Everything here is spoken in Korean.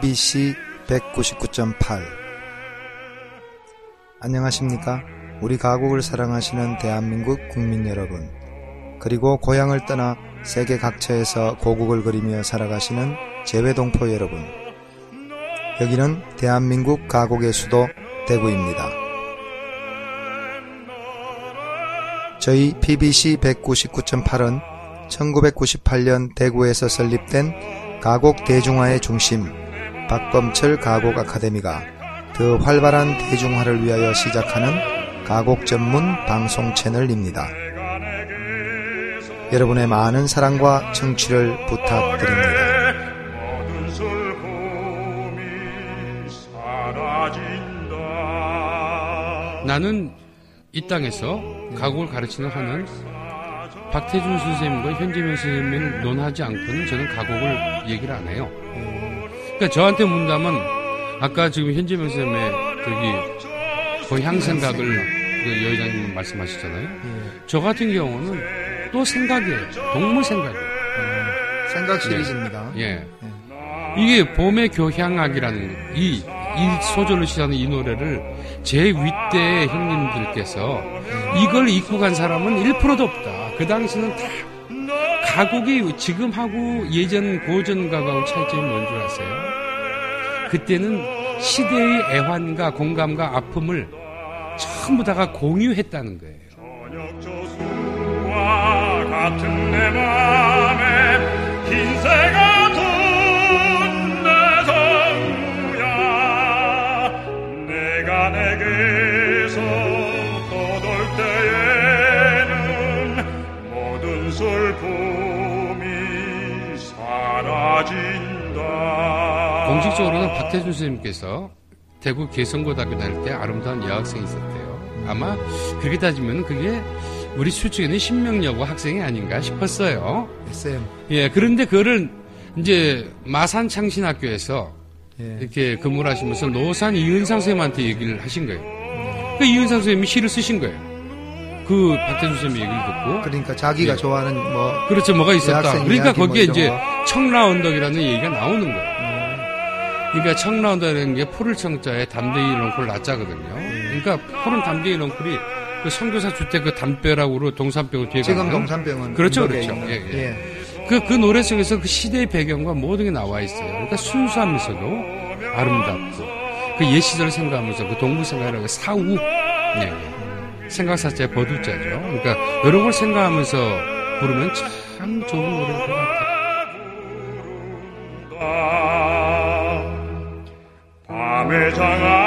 PBC199.8 안녕하십니까? 우리 가곡을 사랑하시는 대한민국 국민 여러분, 그리고 고향을 떠나 세계 각처에서 고국을 그리며 살아가시는 재외동포 여러분, 여기는 대한민국 가곡의 수도 대구입니다. 저희 PBC199.8은 1998년 대구에서 설립된 가곡 대중화의 중심 박범철 가곡 아카데미가 더 활발한 대중화를 위하여 시작하는 가곡 전문 방송 채널입니다. 여러분의 많은 사랑과 청취를 부탁드립니다. 나는 이 땅에서 가곡을 가르치는 한은 박태준 선생님과 현제명 선생님을 논하지 않고는 저는 가곡을 얘기를 안 해요. 그러니까 저한테 묻는다면 아까 지금 현제명 선생님의 저기 고향 생각을 그 여의장님 말씀하셨잖아요. 저 같은 경우는 또 생각이에요. 동물 생각이에요. 생각 시리즈입니다. 예. 이게 봄의 교향악이라는 이 소절로 시작하는 이 노래를 제 윗대의 형님들께서 이걸 읽고 간 사람은 1%도 없다. 그 당시는 다 가곡이 지금하고 예전 고전가곡의 차이점이 뭔 줄 아세요? 그때는 시대의 애환과 공감과 아픔을 전부 다가 공유했다는 거예요. 저녁저수와 같은 내 맘에 흰새가 돈 내 성우야 내가 내게서 떠돌 때에는 모든 슬픔 공식적으로는 박태준 선생님께서 대구 개성고등학교 다닐 때 아름다운 여학생이 있었대요. 아마 그렇게 따지면 그게 우리 수측에는 신명여고 학생이 아닌가 싶었어요. SM. 예, 그런데 그거를 이제 마산창신학교에서 예. 이렇게 근무를 하시면서 노산 이은상 선생님한테 얘기를 하신 거예요. 그 이은상 선생님이 시를 쓰신 거예요. 그 박태준 선생님 얘기를 듣고 그러니까 자기가 예. 좋아하는 뭐 그렇죠 뭐가 있었다. 그러니까 거기에 뭐 이제 청라 언덕이라는 얘기가 나오는 거예요. 그러니까 청라 언덕이라는 게 포를 청자에 담대이 넝쿨 낮자거든요. 그러니까 포는 담대이 넝쿨이 그 선교사 주택 그 담벼락으로 동산병원 뒤에 지금 동산병원 그렇죠 그렇죠. 예그 예. 그 노래 속에서 그 시대의 배경과 모든 게 나와 있어요. 그러니까 순수하면서도 아름답고 그 옛 시절을 생각하면서 그 동물 생각이라고 사우 예. 생각사자의 버두자죠. 그러니까 이런 걸 생각하면서 부르면 참 좋은 노래인 것 같아요. 밤의 장아